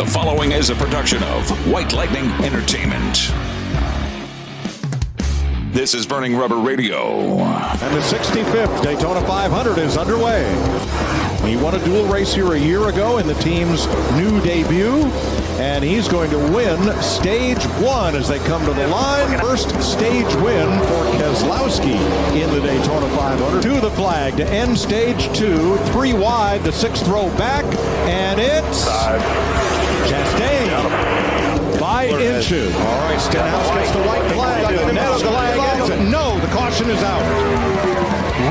The following is a production of White Lightning Entertainment. This is Burning Rubber Radio. And the 65th Daytona 500 is underway. He won a dual race here a year ago in the team's new debut, and he's going to win stage one as they come to the line. First stage win for Keselowski in the Daytona 500. To the flag to end stage two, three wide, the sixth row back, and it's Chastain by inches. All right, Stenhouse gets the white flag. No, the caution is out.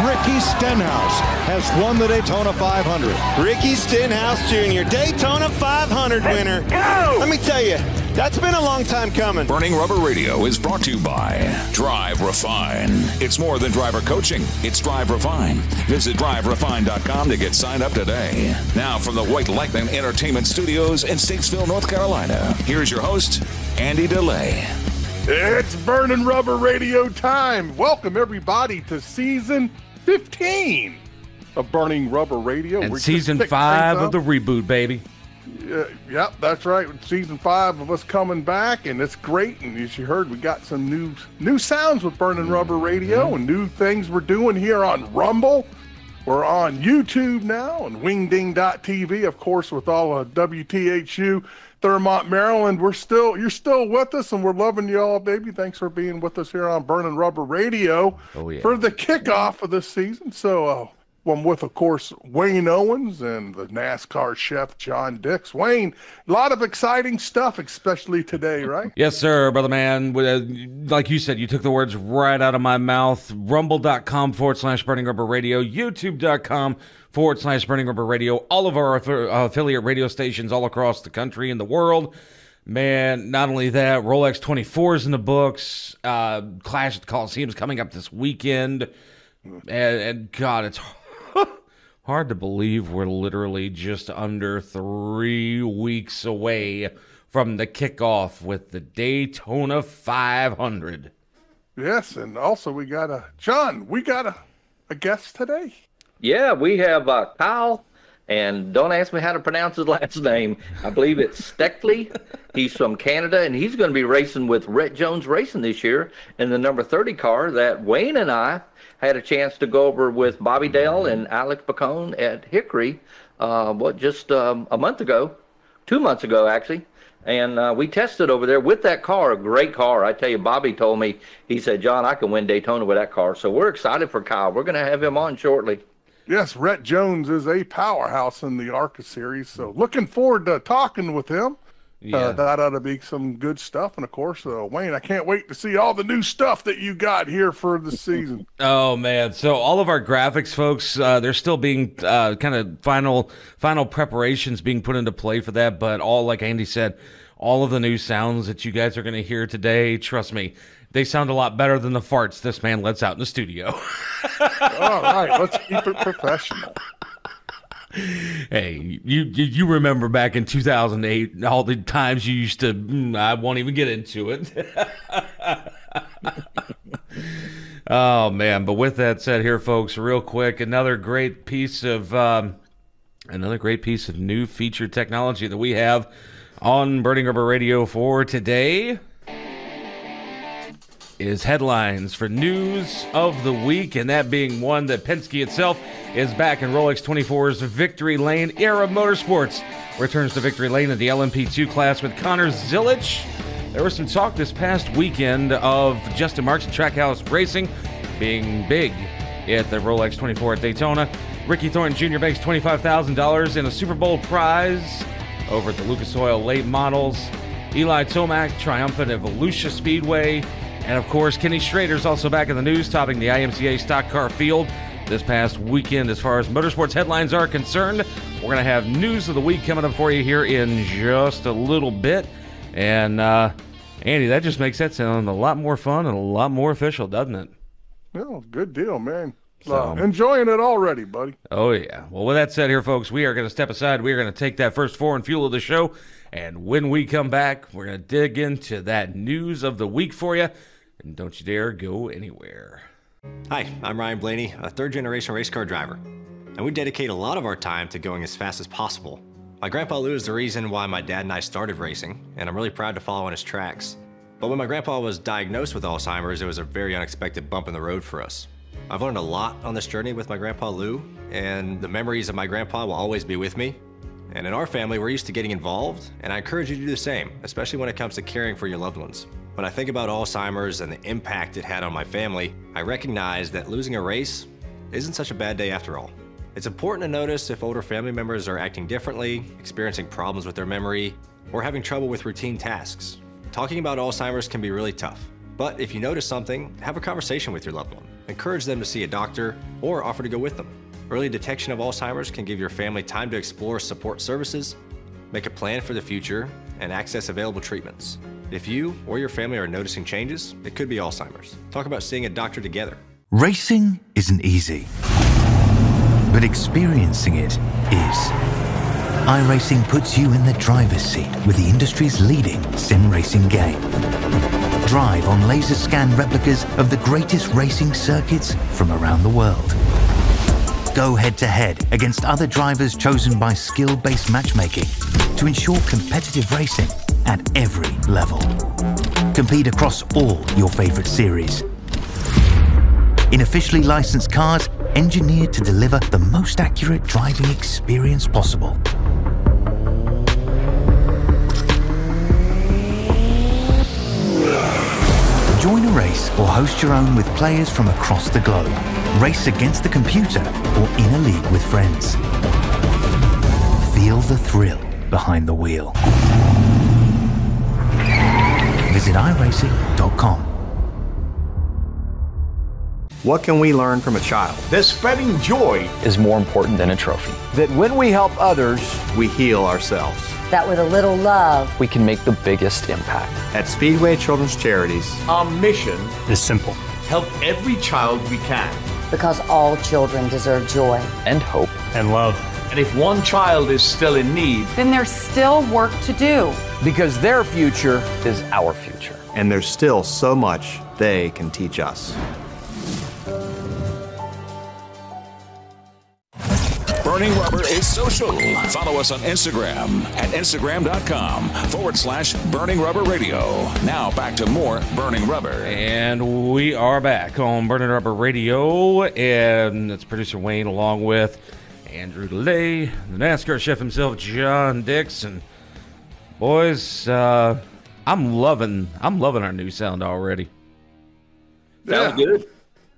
Ricky Stenhouse has won the Daytona 500. Ricky Stenhouse Jr., Daytona 500 winner. Let me tell you, that's been a long time coming. Burning Rubber Radio is brought to you by Drive Refine. It's more than driver coaching. It's Drive Refine. Visit DriveRefine.com to get signed up today. Now from the White Lightning Entertainment Studios in Statesville, North Carolina, here's your host, Andy DeLay. It's Burning Rubber Radio time. Welcome, everybody, to Season 15 of Burning Rubber Radio. And Season 5 of the reboot, baby. Yep, that's right. Season 5 of us coming back, and it's great. And as you heard, we got some new sounds with Burning Rubber Radio and new things we're doing here on Rumble. We're on YouTube now and wingding.tv, of course, with all of WTHU. Thurmont, Maryland, you're still with us, and we're loving you all, baby. Thanks for being with us here on Burning Rubber Radio for the kickoff of this season. So I'm with, of course, Wayne Owens and the NASCAR chef, John Dix. Wayne, a lot of exciting stuff, especially today, right? Yes, sir, brother man. Like you said, you took the words right out of my mouth. Rumble.com/Burning Rubber Radio, YouTube.com/Burning Rubber Radio, all of our affiliate radio stations all across the country and the world. Man, not only that, Rolex 24 is in the books. Clash at the Coliseum is coming up this weekend. And God, it's hard to believe we're literally just under 3 weeks away from the kickoff with the Daytona 500. Yes, and also we got a guest today. Yeah, we have Kyle, and don't ask me how to pronounce his last name. I believe it's Steckley. He's from Canada, and he's going to be racing with Rhett Jones Racing this year in the number 30 car that Wayne and I had a chance to go over with Bobby Dale and Alex Bacone at Hickory, two months ago, actually. And we tested over there with that car, a great car. I tell you, Bobby told me, he said, John, I can win Daytona with that car. So we're excited for Kyle. We're going to have him on shortly. Yes, Rhett Jones is a powerhouse in the ARCA series, so looking forward to talking with him. Yeah. That ought to be some good stuff. And, of course, Wayne, I can't wait to see all the new stuff that you got here for the season. Oh, man. So all of our graphics, folks, they're still being kind of final preparations being put into play for that. But all, like Andy said, all of the new sounds that you guys are going to hear today, trust me, they sound a lot better than the farts this man lets out in the studio. All right. Let's keep it professional. Hey, you remember back in 2008, all the times you used to, I won't even get into it. Oh, man. But with that said here, folks, real quick, another great piece of new feature technology that we have on Burning Rubber Radio for today is headlines for news of the week, and that being one that Penske itself is back in Rolex 24's Victory Lane. Arab Motorsports returns to Victory Lane in the LMP2 class with Connor Zilich. There was some talk this past weekend of Justin Marks and Trackhouse Racing being big at the Rolex 24 at Daytona. Ricky Thornton Jr. makes $25,000 in a Super Bowl prize over at the Lucas Oil Late Models. Eli Tomac triumphant at Volusia Speedway. And, of course, Kenny Schrader's also back in the news, topping the IMCA stock car field this past weekend. As far as motorsports headlines are concerned, we're going to have news of the week coming up for you here in just a little bit. And, Andy, that just makes that sound a lot more fun and a lot more official, doesn't it? Well, good deal, man. So, enjoying it already, buddy. Oh, yeah. Well, with that said here, folks, we are going to step aside. We are going to take that first foreign fuel of the show. And when we come back, we're going to dig into that news of the week for you. And don't you dare go anywhere. Hi, I'm Ryan Blaney, a third-generation race car driver, and we dedicate a lot of our time to going as fast as possible. My grandpa Lou is the reason why my dad and I started racing, and I'm really proud to follow in his tracks. But when my grandpa was diagnosed with Alzheimer's, it was a very unexpected bump in the road for us. I've learned a lot on this journey with my grandpa Lou, and the memories of my grandpa will always be with me. And in our family, we're used to getting involved, and I encourage you to do the same, especially when it comes to caring for your loved ones. When I think about Alzheimer's and the impact it had on my family, I recognize that losing a race isn't such a bad day after all. It's important to notice if older family members are acting differently, experiencing problems with their memory, or having trouble with routine tasks. Talking about Alzheimer's can be really tough, but if you notice something, have a conversation with your loved one. Encourage them to see a doctor or offer to go with them. Early detection of Alzheimer's can give your family time to explore support services, make a plan for the future, and access available treatments. If you or your family are noticing changes, it could be Alzheimer's. Talk about seeing a doctor together. Racing isn't easy, but experiencing it is. iRacing puts you in the driver's seat with the industry's leading sim racing game. Drive on laser scan replicas of the greatest racing circuits from around the world. Go head-to-head against other drivers chosen by skill-based matchmaking to ensure competitive racing at every level. Compete across all your favorite series in officially licensed cars engineered to deliver the most accurate driving experience possible. Join a race or host your own with players from across the globe. Race against the computer or in a league with friends. Feel the thrill behind the wheel. Visit iRacing.com. What can we learn from a child? That spreading joy is more important than a trophy. That when we help others, we heal ourselves. That with a little love, we can make the biggest impact. At Speedway Children's Charities, our mission is simple. Help every child we can. Because all children deserve joy. And hope. And love. And if one child is still in need, then there's still work to do. Because their future is our future. And there's still so much they can teach us. Burning Rubber is social. Follow us on Instagram at instagram.com/Burning Rubber Radio. Now back to more Burning Rubber. And we are back on Burning Rubber Radio. And it's producer Wayne along with Andrew DeLay, the NASCAR chef himself, John Dix. And boys, I'm loving our new sound already. Sounds good.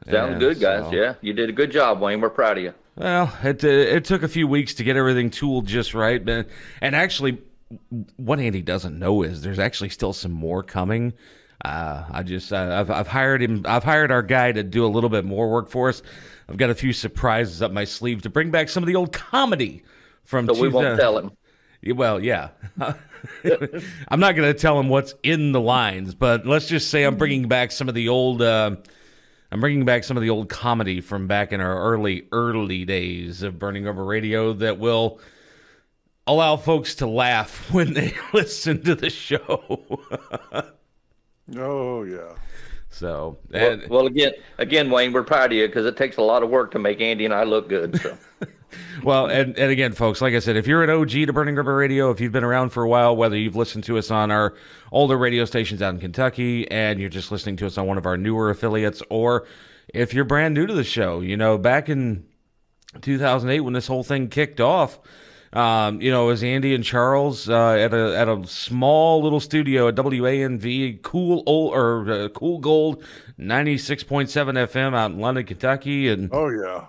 Sounds good, guys. So, yeah, you did a good job, Wayne. We're proud of you. Well, it took a few weeks to get everything tooled just right. But, and actually, what Andy doesn't know is there's actually still some more coming. I've hired our guy to do a little bit more work for us. I've got a few surprises up my sleeve to bring back some of the old comedy from. So we won't tell him. Well, yeah. I'm not going to tell him what's in the lines, but let's just say I'm bringing back some of the old. I'm bringing back some of the old comedy from back in our early days of Burning Rubber Radio that will allow folks to laugh when they listen to the show. Oh, yeah. So, and, well, again, Wayne, we're proud of you because it takes a lot of work to make Andy and I look good. So. Well, and again, folks, like I said, if you're an OG to Burning Rubber Radio, if you've been around for a while, whether you've listened to us on our older radio stations out in Kentucky and you're just listening to us on one of our newer affiliates, or if you're brand new to the show, you know, back in 2008 when this whole thing kicked off, you know, it was Andy and Charles at a small little studio at WANV, Cool Gold 96.7 FM out in London, Kentucky. And oh, yeah.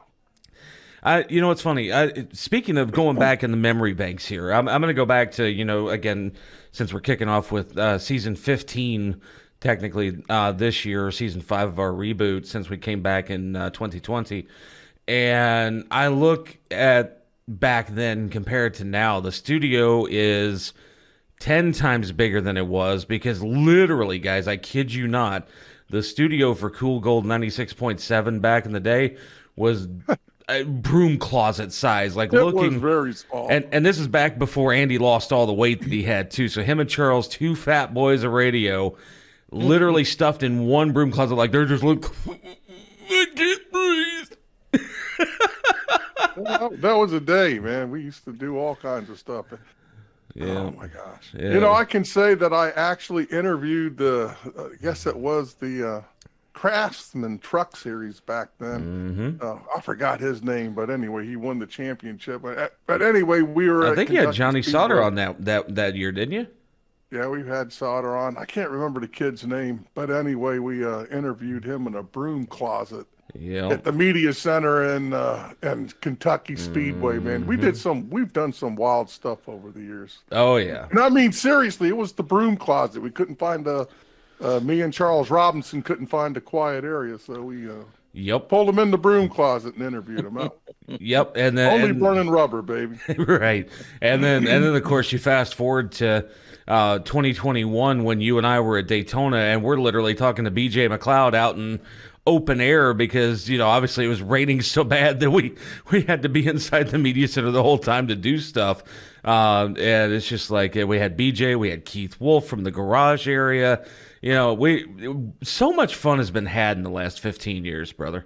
You know, it's funny. Speaking of going back in the memory banks here, I'm going to go back to, you know, again, since we're kicking off with season 15, technically this year, season 5 of our reboot, since we came back in 2020. And I look at back then compared to now, the studio is 10 times bigger than it was because literally, guys, I kid you not, the studio for Cool Gold 96.7 back in the day was... broom closet size, like it looking was very small, and this is back before Andy lost all the weight that he had too. So him and Charles, two fat boys of radio, literally stuffed in one broom closet, like they're just look. I can't breathe. That was a day, man. We used to do all kinds of stuff. Yeah. Oh my gosh. Yeah. You know, I can say that I actually interviewed the, I guess it was the Craftsman Truck Series back then. Mm-hmm. I forgot his name, but anyway, he won the championship. But anyway, we were. I think you had Johnny Sauter on that year, didn't you? Yeah, we've had Sauter on. I can't remember the kid's name, but anyway, we interviewed him in a broom closet. Yeah. At the media center and Kentucky Speedway, man. We've done some wild stuff over the years. Oh yeah. And I mean seriously, it was the broom closet. We couldn't find me and Charles Robinson couldn't find a quiet area, so we pulled him in the broom closet and interviewed him out. Yep, and then only burning rubber, baby. Right. And then of course you fast forward to 2021 when you and I were at Daytona and we're literally talking to BJ McLeod out in open air because, you know, obviously it was raining so bad that we had to be inside the media center the whole time to do stuff. And it's just like we had BJ, we had Keith Wolf from the garage area. You know, so much fun has been had in the last 15 years, brother.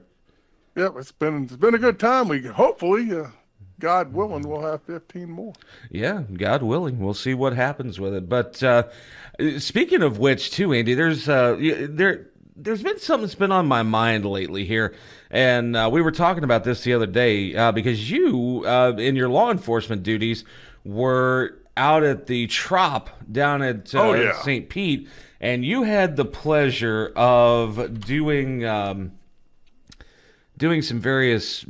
Yeah, it's been a good time. We hopefully, God willing, we'll have 15 more. Yeah, God willing. We'll see what happens with it. But speaking of which, too, Andy, there's been something that's been on my mind lately here, and we were talking about this the other day because you, in your law enforcement duties, were out at the Trop down at St. Pete, and you had the pleasure of doing some various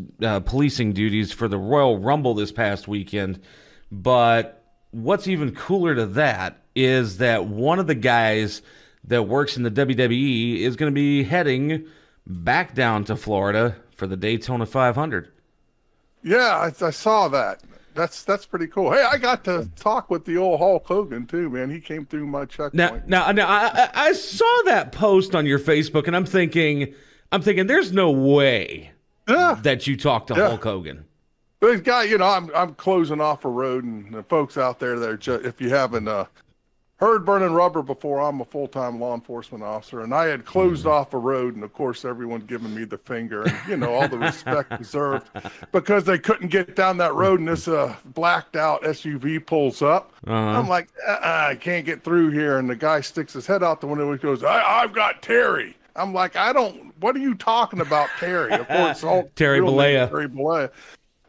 policing duties for the Royal Rumble this past weekend. But what's even cooler to that is that one of the guys that works in the WWE is going to be heading back down to Florida for the Daytona 500. Yeah, I saw that. That's pretty cool. Hey, I got to talk with the old Hulk Hogan too, man. He came through my checkpoint. Now I saw that post on your Facebook, and I'm thinking, there's no way that you talked to Hulk Hogan. This guy, you know, I'm closing off a road, and the folks out there that are just, if you haven't heard Burning Rubber before, I'm a full-time law enforcement officer, and I had closed off a road, and of course everyone giving me the finger, and, you know, all the respect deserved, because they couldn't get down that road, and this blacked-out SUV pulls up. I'm like, I can't get through here, and the guy sticks his head out the window and goes, I've got Terry. I'm like, what are you talking about, Terry? Of course, Terry Bollea. Terry Bollea.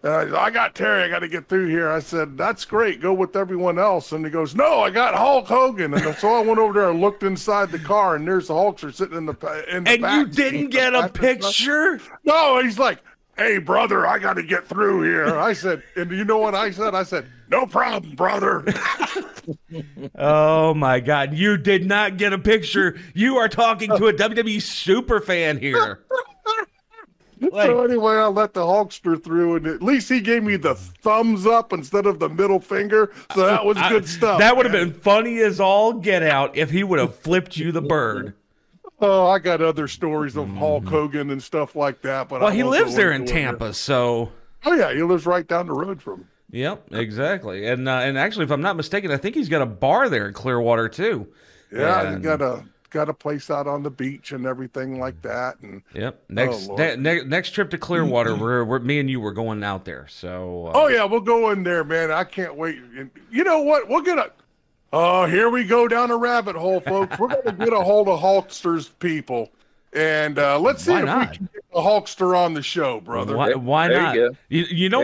I got Terry. I got to get through here. I said, that's great. Go with everyone else. And he goes, no, I got Hulk Hogan. And so I went over there and looked inside the car, and there's the Hulkster sitting in the and back. And you didn't get a picture? No, he's like, hey, brother, I got to get through here. I said, and you know what I said? I said, no problem, brother. Oh, my God. You did not get a picture. You are talking to a WWE superfan here. Like, so anyway, I let the Hulkster through, and at least he gave me the thumbs up instead of the middle finger, so that was good stuff. That would have been funny as all get out if he would have flipped you the bird. Oh, I got other stories of Hulk Hogan and stuff like that. But he lives there in Tampa, so. Oh, yeah, he lives right down the road from him. Yep, exactly. And actually, if I'm not mistaken, I think he's got a bar there in Clearwater, too. Yeah, and he got a... Got a place out on the beach and everything like that. And next trip to Clearwater, where me and you were going out there. So oh yeah, we'll go in there, man. I can't wait. And you know what? We'll get a. Oh, here we go down a rabbit hole, folks. We're gonna get a hold of Hulkster's people, and let's see if we can get a Hulkster on the show, brother. Why not? You know,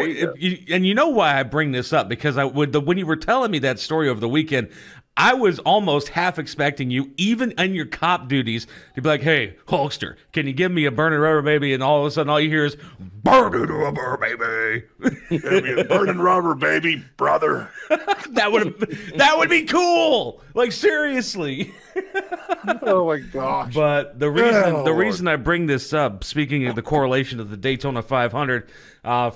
and you know why I bring this up, because when you were telling me that story over the weekend, I was almost half expecting you, even in your cop duties, to be like, hey, Hulkster, can you give me a burning rubber, baby? And all of a sudden, all you hear is, burning rubber, baby. Give me a burning rubber, baby, brother. That would be cool. Like, seriously. Oh, my gosh. But the reason I bring this up, speaking of the correlation of the Daytona 500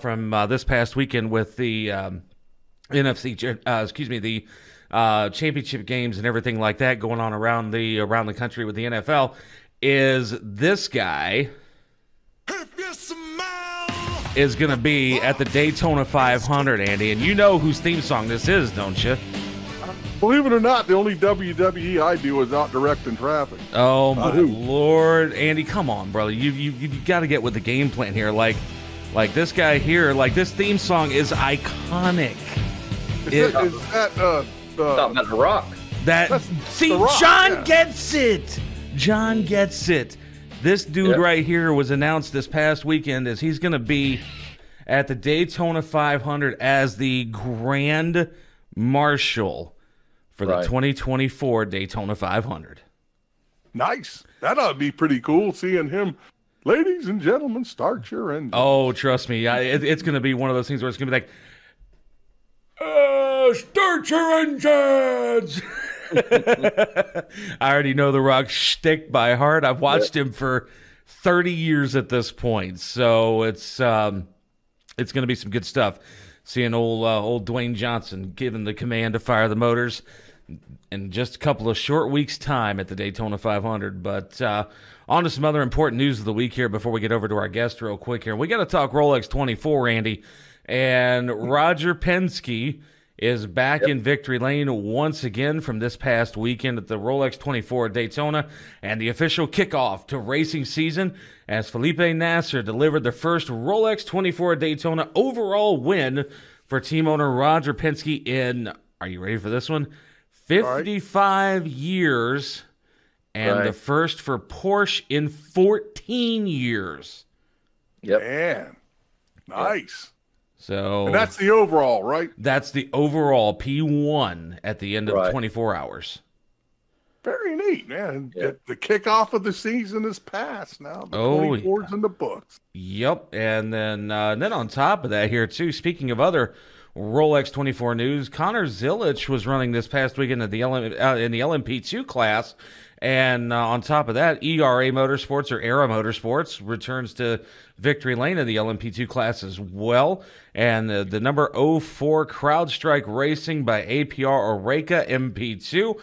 from this past weekend with the championship games and everything like that going on around the country with the NFL is this guy is going to be at the Daytona 500, Andy, and you know whose theme song this is, don't you? Believe it or not, the only WWE I do is out directing traffic. Oh my Lord, Andy, come on, brother, you've got to get with the game plan here. Like, Like this guy here, like this theme song is iconic. Is that The Rock? John gets it. John gets it. This dude right here was announced this past weekend as he's going to be at the Daytona 500 as the Grand Marshal for the 2024 Daytona 500. Nice. That ought to be pretty cool seeing him. Ladies and gentlemen, start your engine. Oh, trust me. It's going to be one of those things where it's going to be like, start your engines. I already know The Rock shtick by heart. I've watched him for 30 years at this point. So it's going to be some good stuff. Seeing old Dwayne Johnson given the command to fire the motors in just a couple of short weeks' time at the Daytona 500. But on to some other important news of the week here before we get over to our guest real quick here. We got to talk Rolex 24, Andy. And Roger Penske is back in victory lane once again from this past weekend at the Rolex 24 Daytona and the official kickoff to racing season as Felipe Nasser delivered the first Rolex 24 Daytona overall win for team owner Roger Penske in, are you ready for this one? 55 years and the first for Porsche in 14 years. Yep. Man. Nice. So, and that's the overall, right? That's the overall P1 at the end of 24 hours. Very neat, man. Yeah. The kickoff of the season is passed now. The 24's in the books. Yep. And then on top of that here, too, speaking of other Rolex 24 news, Connor Zilich was running this past weekend at the in the LMP2 class. And on top of that, ERA Motorsports or Era Motorsports returns to victory lane in the LMP2 class as well. And the number 04 CrowdStrike Racing by APR Oreca MP2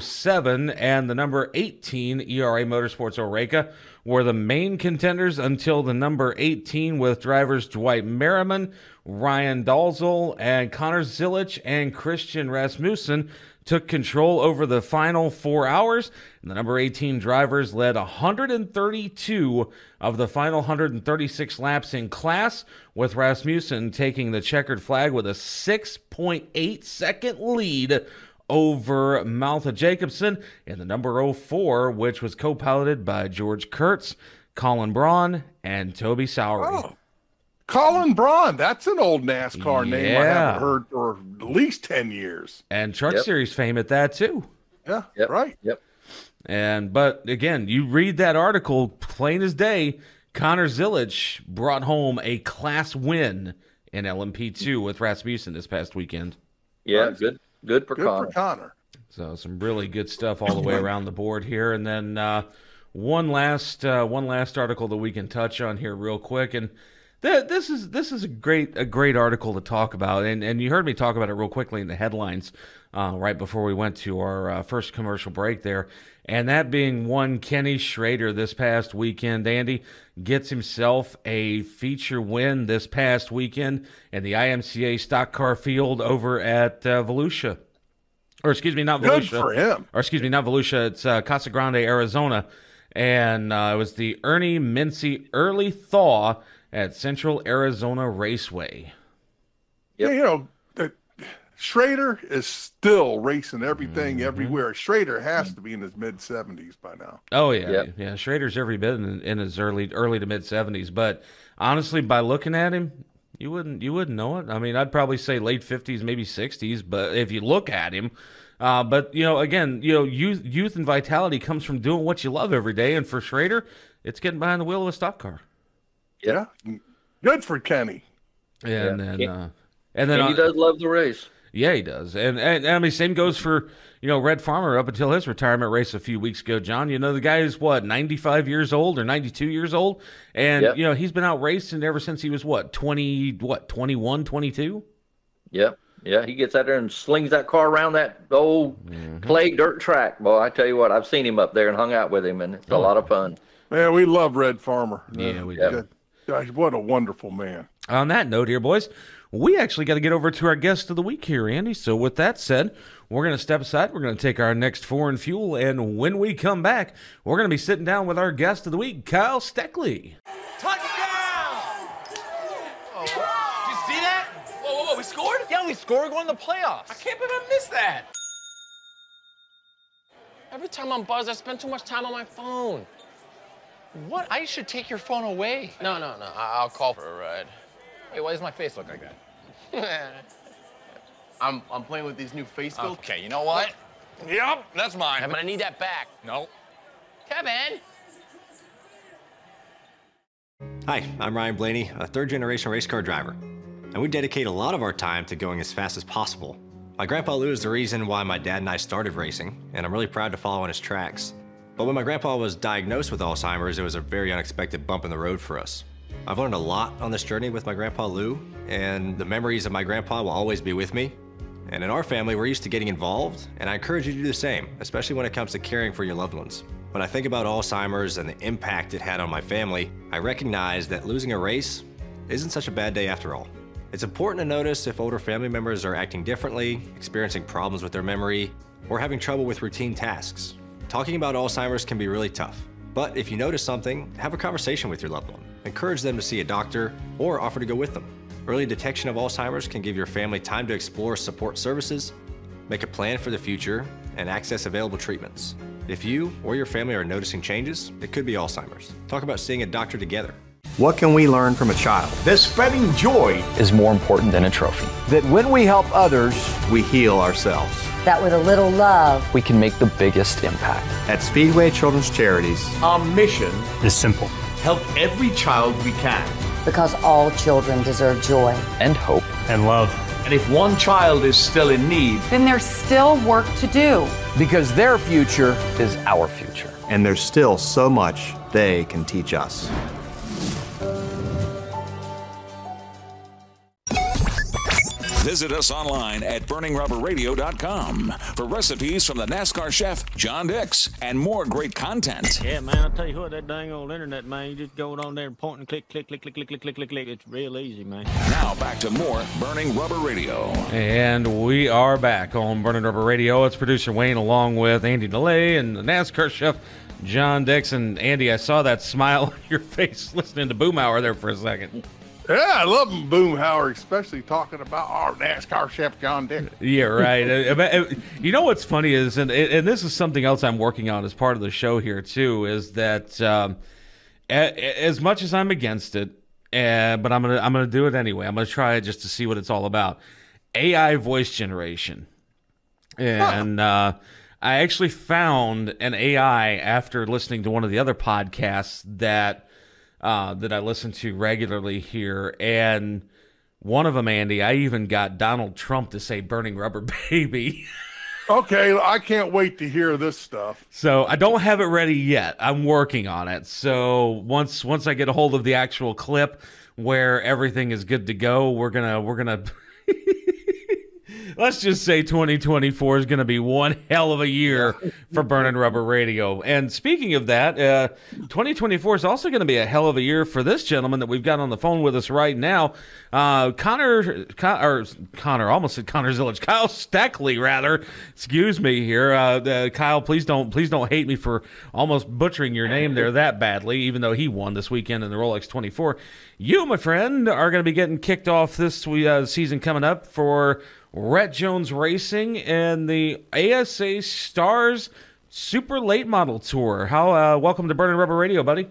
07 and the number 18 ERA Motorsports Oreca were the main contenders until the number 18 with drivers Dwight Merriman, Ryan Dalzell, and Connor Zilich and Christian Rasmussen took control over the final 4 hours, and the number 18 drivers led 132 of the final 136 laps in class, with Rasmussen taking the checkered flag with a 6.8-second lead over Maltha Jacobson in the number 04, which was co-piloted by George Kurtz, Colin Braun, and Toby Sowery. Oh. Colin Braun, that's an old NASCAR name I haven't heard for at least 10 years. And Truck Series fame at that, too. Yeah, right. Yep. But, again, you read that article, plain as day, Connor Zilich brought home a class win in LMP2 with Rasmussen this past weekend. Yeah, right. Good for Connor. So some really good stuff all the way around the board here. And then one last article that we can touch on here real quick. And this is a great article to talk about, and you heard me talk about it real quickly in the headlines right before we went to our first commercial break there, and that being one Kenny Schrader this past weekend. Andy gets himself a feature win this past weekend in the IMCA Stock Car Field over at Volusia. Or excuse me, not Volusia. Good for him. Or excuse me, not Volusia. It's Casa Grande, Arizona, and it was the Ernie Mincy Early Thaw at Central Arizona Raceway. Yeah, Schrader is still racing everything everywhere. Schrader has to be in his mid-70s by now. Oh, yeah. Yeah, Schrader's every bit in his early to mid-70s. But honestly, by looking at him, you wouldn't know it. I mean, I'd probably say late 50s, maybe 60s, but if you look at him. But, again, youth and vitality comes from doing what you love every day. And for Schrader, it's getting behind the wheel of a stock car. Yeah, good for Kenny. And then he does love the race. Yeah, he does. And I mean, same goes for Red Farmer up until his retirement race a few weeks ago. John, the guy is what 95 years old or 92 years old, and he's been out racing ever since he was 21, 22. Yep. Yeah, he gets out there and slings that car around that old clay dirt track. Boy, I tell you what, I've seen him up there and hung out with him, and it's a lot of fun. Man, we love Red Farmer. Yeah, we do. What a wonderful man. On that note here, boys, we actually got to get over to our guest of the week here, Andy. So with that said, we're going to step aside. We're going to take our next foreign fuel. And when we come back, we're going to be sitting down with our guest of the week, Kyle Steckley. Touchdown! penalty scorer going to the playoffs. I can't believe I missed that. Every time I'm buzzed, I spend too much time on my phone. What? I should take your phone away. No, no, no. I'll call for a ride. Wait, why does my face look like that? I'm playing with these new face filters. Okay, you know what? Yep, that's mine. Kevin, I need that back. No. Kevin! Hi, I'm Ryan Blaney, a third-generation race car driver, and we dedicate a lot of our time to going as fast as possible. My grandpa Lou is the reason why my dad and I started racing, and I'm really proud to follow in his tracks. But when my grandpa was diagnosed with Alzheimer's, it was a very unexpected bump in the road for us. I've learned a lot on this journey with my grandpa Lou, and the memories of my grandpa will always be with me. And in our family, we're used to getting involved, and I encourage you to do the same, especially when it comes to caring for your loved ones. When I think about Alzheimer's and the impact it had on my family, I recognize that losing a race isn't such a bad day after all. It's important to notice if older family members are acting differently, experiencing problems with their memory, or having trouble with routine tasks. Talking about Alzheimer's can be really tough, but if you notice something, have a conversation with your loved one. Encourage them to see a doctor or offer to go with them. Early detection of Alzheimer's can give your family time to explore support services, make a plan for the future, and access available treatments. If you or your family are noticing changes, it could be Alzheimer's. Talk about seeing a doctor together. What can we learn from a child? That spreading joy is more important than a trophy. That when we help others, we heal ourselves. That with a little love, we can make the biggest impact. At Speedway Children's Charities, our mission is simple. Help every child we can. Because all children deserve joy. And hope. And love. And if one child is still in need, then there's still work to do. Because their future is our future. And there's still so much they can teach us. Visit us online at burningrubberradio.com for recipes from the NASCAR chef, John Dix, and more great content. Yeah, man, I'll tell you what, that dang old internet, man, you just go on there and point and click, click, click, click, click, click, click, click, click. It's real easy, man. Now back to more Burning Rubber Radio. And we are back on Burning Rubber Radio. It's producer Wayne along with Andy DeLay and the NASCAR chef, John Dix. And Andy, I saw that smile on your face listening to Boom Hour there for a second. Yeah, I love Boomhauer, especially talking about our NASCAR chef, John Dix. Yeah, right. You know what's funny is, and this is something else I'm working on as part of the show here, too, is that as much as I'm against it, but I'm gonna do it anyway. I'm going to try it just to see what it's all about. AI voice generation. And I actually found an AI after listening to one of the other podcasts that I listen to regularly here, and one of them, Andy, I even got Donald Trump to say "Burning Rubber, baby." Okay, I can't wait to hear this stuff. So I don't have it ready yet. I'm working on it. So once I get a hold of the actual clip where everything is good to go, we're gonna. Let's just say 2024 is going to be one hell of a year for Burning Rubber Radio. And speaking of that, 2024 is also going to be a hell of a year for this gentleman that we've got on the phone with us right now, Connor Zilich, Kyle Stackley, rather. Excuse me here, Kyle. Please don't hate me for almost butchering your name there that badly, even though he won this weekend in the Rolex 24. You, my friend, are going to be getting kicked off this season coming up for Rhett Jones Racing and the ASA Stars Super Late Model Tour. How welcome to Burning Rubber Radio, buddy.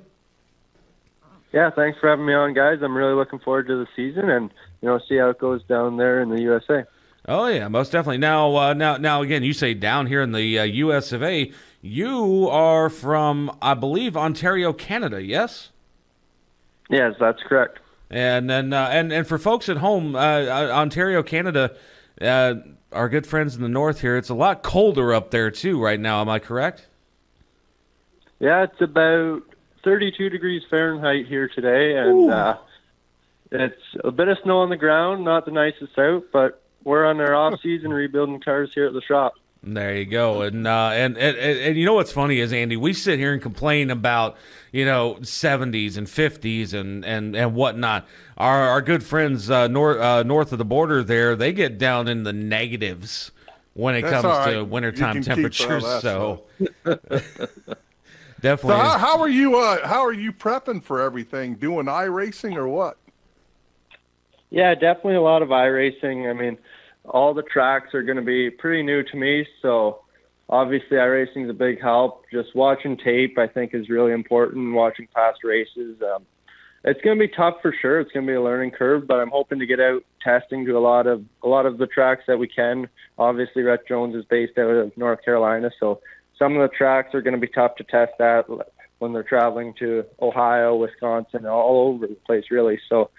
Yeah, thanks for having me on, guys. I'm really looking forward to the season and, you know, see how it goes down there in the USA. Oh yeah, most definitely. Now again, you say down here in the US of A. You are from, I believe, Ontario, Canada, yes? Yes, that's correct. And then and for folks at home, Ontario, Canada, our good friends in the north here, it's a lot colder up there too right now, am I correct? Yeah, it's about 32 degrees Fahrenheit here today, and it's a bit of snow on the ground, not the nicest out, but we're on our off-season rebuilding cars here at the shop. There you go. And you know what's funny is, Andy, we sit here and complain about, you know, 70s and 50s and whatnot. Our good friends north of the border there, they get down in the negatives when it comes to wintertime temperatures. So definitely. So how are you prepping for everything? Doing iRacing or what? Yeah, definitely a lot of iRacing. I mean, all the tracks are going to be pretty new to me. So obviously iRacing is a big help. Just watching tape, I think, is really important, watching past races. It's going to be tough for sure. It's going to be a learning curve, but I'm hoping to get out testing to a lot of the tracks that we can. Obviously, Rhett Jones is based out of North Carolina, so some of the tracks are going to be tough to test at when they're traveling to Ohio, Wisconsin, all over the place, really. So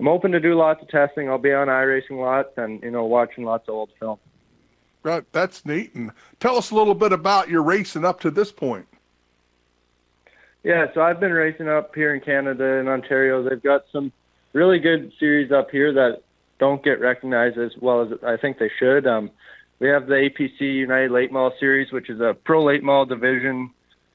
I'm hoping to do lots of testing. I'll be on iRacing lots and, you know, watching lots of old film. Right. That's neat. And tell us a little bit about your racing up to this point. Yeah, so I've been racing up here in Canada and Ontario. They've got some really good series up here that don't get recognized as well as I think they should. We have the APC United Late Model Series, which is a pro late model division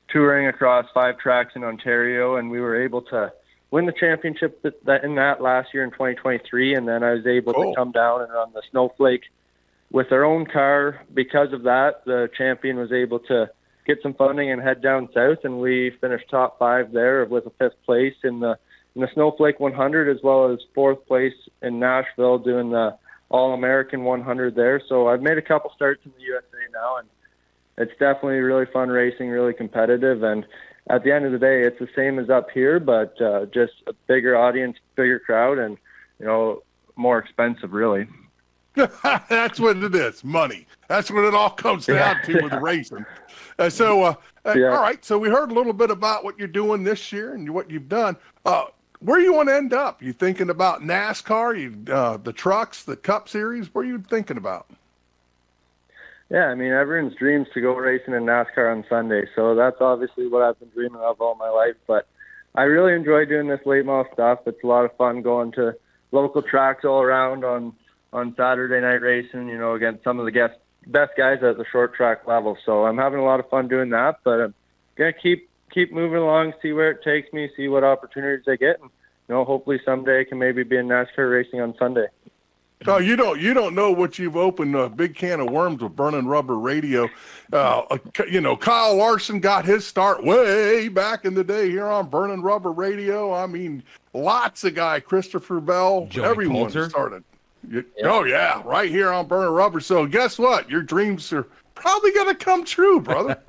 touring across 5 tracks in Ontario, and we were able to win the championship in that last year in 2023, and then I was able to come down and run the Snowflake with our own car. Because of that, the champion was able to get some funding and head down south, and we finished top 5 there with a 5th place in the Snowflake 100, as well as 4th place in Nashville doing the All-American 100 there. So I've made a couple starts in the USA now, and it's definitely really fun racing, really competitive, and at the end of the day, it's the same as up here, but just a bigger audience, bigger crowd, and, you know, more expensive, really. That's what it is, money. That's what it all comes down to with racing. All right, so we heard a little bit about what you're doing this year and what you've done. Where you want to end up? You thinking about NASCAR, the trucks, the Cup Series? What are you thinking about? Yeah, I mean, everyone's dreams to go racing in NASCAR on Sunday, so that's obviously what I've been dreaming of all my life. But I really enjoy doing this late model stuff. It's a lot of fun going to local tracks all around on Saturday night racing, you know, against some of the best guys at the short track level. So I'm having a lot of fun doing that, but I'm going to keep moving along, see where it takes me, see what opportunities I get, and, you know, hopefully someday I can maybe be in NASCAR racing on Sunday. No, you don't know what you've opened a big can of worms with Burning Rubber Radio. You know, Kyle Larson got his start way back in the day here on Burning Rubber Radio. I mean, lots of guys, Christopher Bell, Joey everyone Coulter. Started. Yeah. Oh, yeah, right here on Burning Rubber. So guess what? Your dreams are probably going to come true, brother.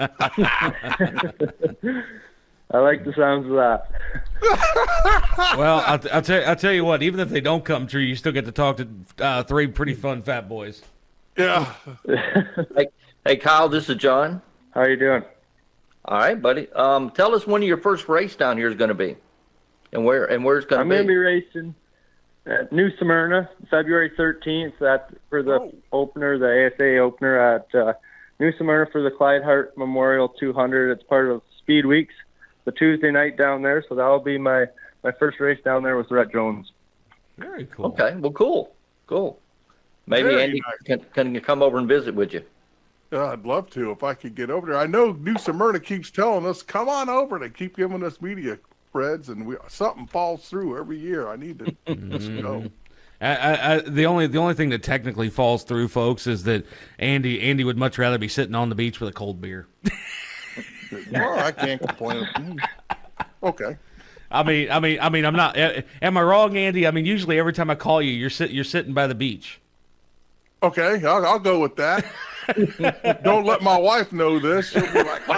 I like the sounds of that. Well, I'll tell you what, even if they don't come true, you still get to talk to 3 pretty fun fat boys. Yeah. Hey, Kyle, this is John. How are you doing? All right, buddy. Tell us when your first race down here is going to be and where it's going to be. I'm going to be racing at New Smyrna, February 13th. That's for the opener, the ASA opener at New Smyrna for the Clyde Hart Memorial 200. It's part of Speed Weeks, the Tuesday night down there. So that'll be my first race down there with Rhett Jones. Very cool. Okay. Well, cool. Maybe very Andy nice. Can come over and visit with you. I'd love to, if I could get over there. I know New Smyrna keeps telling us, come on over. They keep giving us media spreads, and something falls through every year. I need to let's go. The only thing that technically falls through, folks, is that Andy would much rather be sitting on the beach with a cold beer. Well, I can't complain. Okay. I mean, I'm not. Am I wrong, Andy? I mean, usually every time I call you, you're sitting by the beach. Okay, I'll go with that. Don't let my wife know this. She'll be like,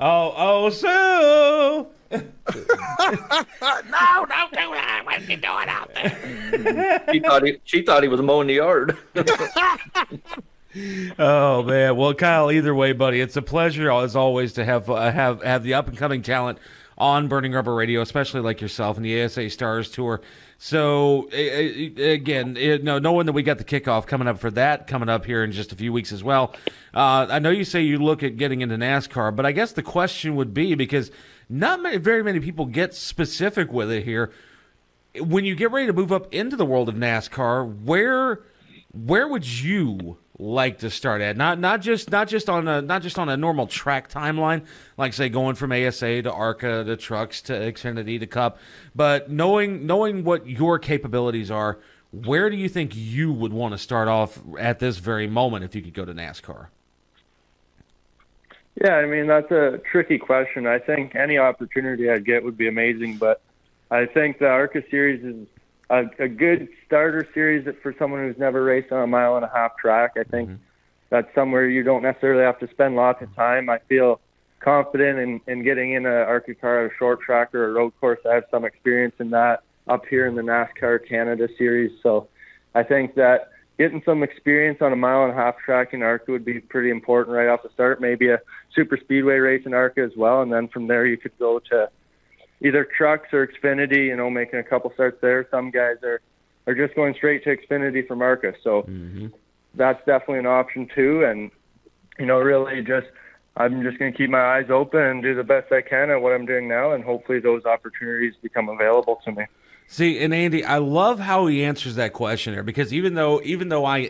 oh, Sue. No, don't do that. What are you doing out there? She thought he was mowing the yard. Oh, man. Well, Kyle, either way, buddy, it's a pleasure, as always, to have the up-and-coming talent on Burning Rubber Radio, especially like yourself and the ASA Stars Tour. So, again, knowing that we got the kickoff coming up here in just a few weeks as well. I know you say you look at getting into NASCAR, but I guess the question would be, because very many people get specific with it here, when you get ready to move up into the world of NASCAR, where would you like to start at? Not just on a normal track timeline, like say going from ASA to ARCA to trucks to Xfinity to Cup, but knowing what your capabilities are, where do you think you would want to start off at this very moment if you could go to NASCAR? Yeah, I mean, that's a tricky question. I think any opportunity I'd get would be amazing, but I think the ARCA series is a good starter series for someone who's never raced on a mile and a half track. I think that's somewhere you don't necessarily have to spend lots of time. I feel confident in getting in an ARCA car at a short track or a road course. I have some experience in that up here in the NASCAR Canada series. So I think that getting some experience on a mile and a half track in ARCA would be pretty important right off the start. Maybe a super speedway race in ARCA as well. And then from there you could go to either trucks or Xfinity, you know, making a couple starts there. Some guys are just going straight to Xfinity from ARCA. So that's definitely an option too. And, you know, really just, I'm just going to keep my eyes open and do the best I can at what I'm doing now. And hopefully those opportunities become available to me. See, and Andy, I love how he answers that question there, because even though I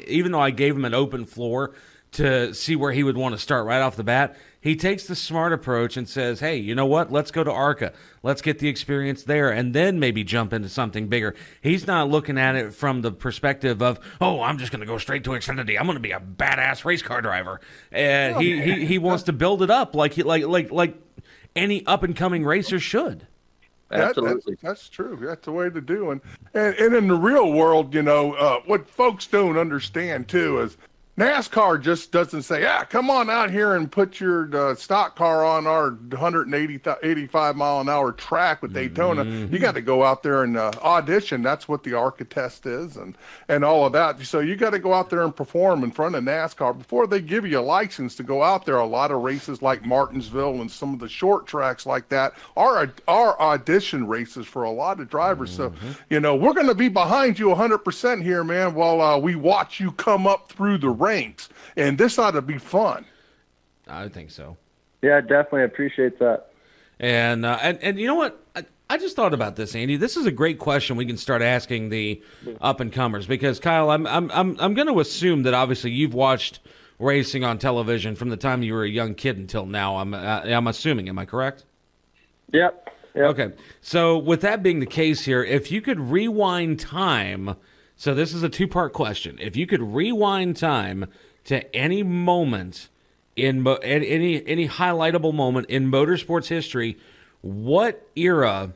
gave him an open floor to see where he would want to start right off the bat, he takes the smart approach and says, hey, you know what? Let's go to ARCA. Let's get the experience there and then maybe jump into something bigger. He's not looking at it from the perspective of, oh, I'm just going to go straight to Xfinity. I'm going to be a badass race car driver. And he wants to build it up like any up-and-coming racer should. Absolutely. That's true. That's the way to do it. And in the real world, you know, what folks don't understand, too, is NASCAR just doesn't say, come on out here and put your stock car on our 185-mile-an-hour track with Daytona. You got to go out there and audition. That's what the ARCA test is and all of that. So you got to go out there and perform in front of NASCAR before they give you a license to go out there. A lot of races like Martinsville and some of the short tracks like that are audition races for a lot of drivers. So, you know, we're going to be behind you 100% here, man, while we watch you come up through the ranks, and this ought to be fun. I think so. Yeah, definitely appreciate that. And you know what? I just thought about this, Andy. This is a great question we can start asking the up and comers, because Kyle, I'm going to assume that obviously you've watched racing on television from the time you were a young kid until now. I'm assuming. Am I correct? Yep. Okay. So with that being the case here, if you could rewind time. So this is a two-part question. If you could rewind time to any moment in any highlightable moment in motorsports history, what era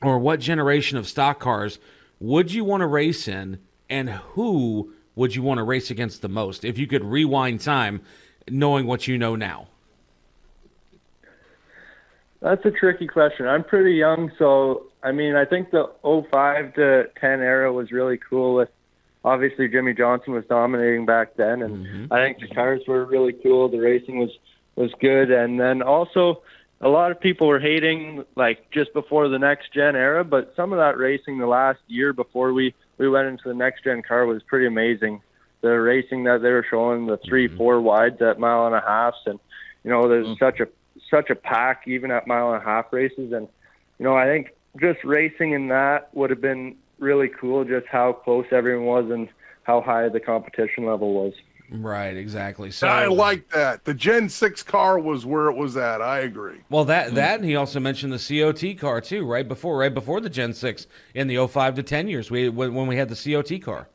or what generation of stock cars would you want to race in, and who would you want to race against the most if you could rewind time knowing what you know now? That's a tricky question. I'm pretty young, so I mean, I think the 05 to 10 era was really cool. With obviously Jimmy Johnson was dominating back then, and I think the cars were really cool. The racing was good, and then also a lot of people were hating like just before the next gen era, but some of that racing the last year before we went into the next gen car was pretty amazing. The racing that they were showing, the 3-4 wides at mile and a halfs, and you know, there's such a pack even at mile and a half races, and you know, I think just racing in that would have been really cool, just how close everyone was and how high the competition level was. Right, exactly. So I like that. The Gen 6 car was where it was at. I agree. Well, that and he also mentioned the COT car too, right before the Gen 6 in the 05 to 10 years when we had the COT car.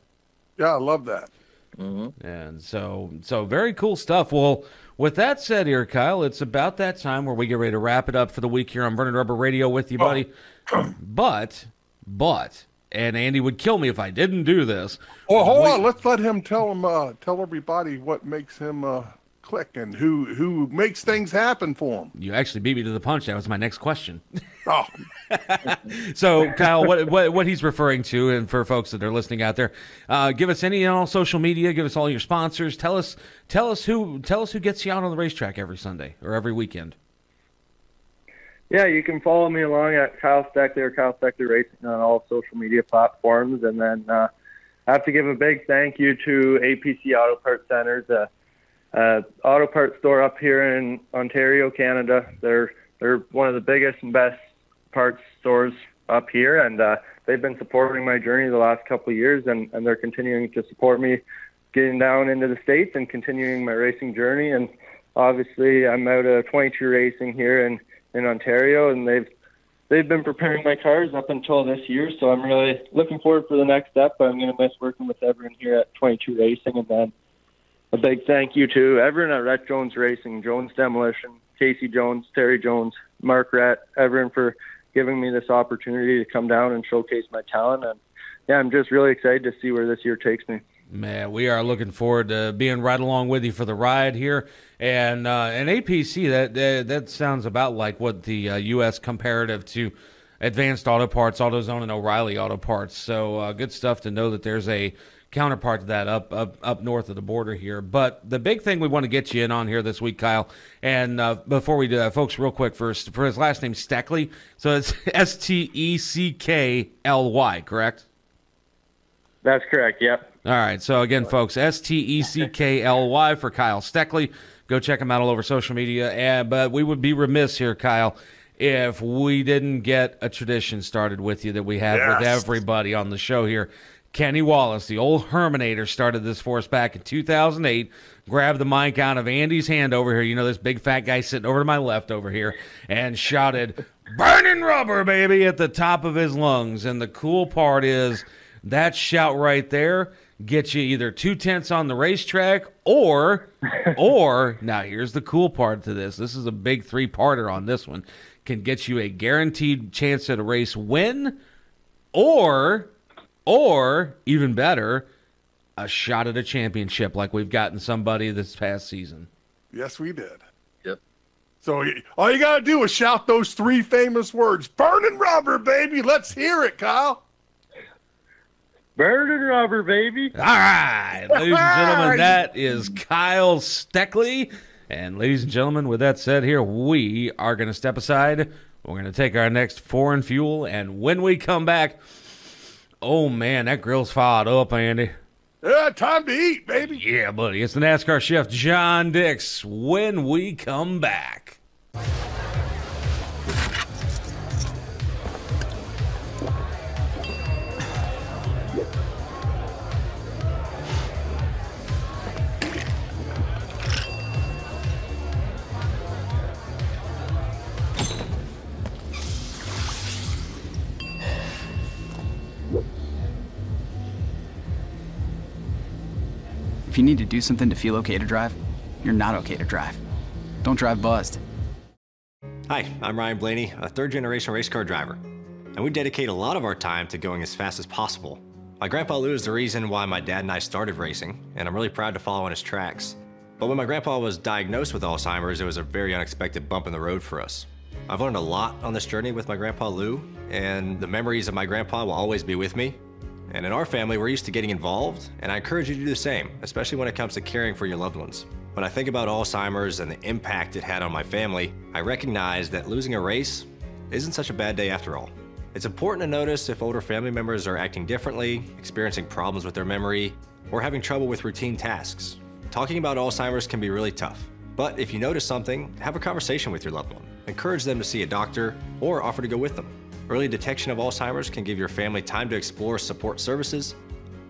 Yeah, I love that. And so very cool stuff. Well, with that said here, Kyle, it's about that time where we get ready to wrap it up for the week here on Burning Rubber Radio with you, buddy. But, and Andy would kill me if I didn't do this. Oh, hold on. Let's let him tell everybody what makes him click and who makes things happen for him. You actually beat me to the punch. That was my next question. Oh. So, Kyle, what he's referring to, and for folks that are listening out there, give us any and all social media. Give us all your sponsors. Tell us who gets you out on the racetrack every Sunday or every weekend. Yeah, you can follow me along at Kyle Steckler or Kyle Steckler Racing on all social media platforms. And then I have to give a big thank you to APC Auto Parts Centers, auto parts store up here in Ontario, Canada. They're one of the biggest and best parts stores up here, and they've been supporting my journey the last couple of years, and they're continuing to support me getting down into the States and continuing my racing journey. And obviously I'm out of 22 Racing here in Ontario, and they've been preparing my cars up until this year, so I'm really looking forward for the next step. I'm going to miss working with everyone here at 22 Racing, and then a big thank you to everyone at Rhett Jones Racing, Jones Demolition, Casey Jones, Terry Jones, Mark Rhett, everyone for giving me this opportunity to come down and showcase my talent. And yeah, I'm just really excited to see where this year takes me. Man, we are looking forward to being right along with you for the ride here. And an APC, that sounds about like what the U.S. comparative to Advanced Auto Parts, AutoZone, and O'Reilly Auto Parts. So good stuff to know that there's a counterpart to that up north of the border here. But the big thing we want to get you in on here this week, Kyle, and before we do that, folks, real quick first, for his last name, Steckley. So it's S-T-E-C-K-L-Y, correct? That's correct, yep. All right, so again, folks, S-T-E-C-K-L-Y for Kyle Steckley. Go check him out all over social media. But we would be remiss here, Kyle, if we didn't get a tradition started with you that we have with everybody on the show here. Kenny Wallace, the old Herminator, started this for us back in 2008, grabbed the mic out of Andy's hand over here, you know, this big fat guy sitting over to my left over here, and shouted, "Burning Rubber, baby," at the top of his lungs. And the cool part is that shout right there gets you either 2/10 on the racetrack or now here's the cool part to this. This is a big three-parter on this one. Can get you a guaranteed chance at a race win or even better, a shot at a championship like we've gotten somebody this past season. Yes, we did. Yep. So all you got to do is shout those three famous words, "Burning Rubber, baby." Let's hear it, Kyle. Burning Rubber, baby. All right, ladies and gentlemen, that is Kyle Steckley. And ladies and gentlemen, with that said here, we are going to step aside. We're going to take our next foreign fuel. And when we come back, oh, man, that grill's fired up, Andy. Yeah, time to eat, baby. Yeah, buddy. It's the NASCAR chef, John Dix, when we come back. If you need to do something to feel okay to drive, you're not okay to drive. Don't drive buzzed. Hi, I'm Ryan Blaney, a third-generation race car driver, and we dedicate a lot of our time to going as fast as possible. My grandpa Lou is the reason why my dad and I started racing, and I'm really proud to follow in his tracks. But when my grandpa was diagnosed with Alzheimer's, it was a very unexpected bump in the road for us. I've learned a lot on this journey with my grandpa Lou, and the memories of my grandpa will always be with me. And in our family, we're used to getting involved, and I encourage you to do the same, especially when it comes to caring for your loved ones. When I think about Alzheimer's and the impact it had on my family, I recognize that losing a race isn't such a bad day after all. It's important to notice if older family members are acting differently, experiencing problems with their memory, or having trouble with routine tasks. Talking about Alzheimer's can be really tough, but if you notice something, have a conversation with your loved one. Encourage them to see a doctor or offer to go with them. Early detection of Alzheimer's can give your family time to explore support services,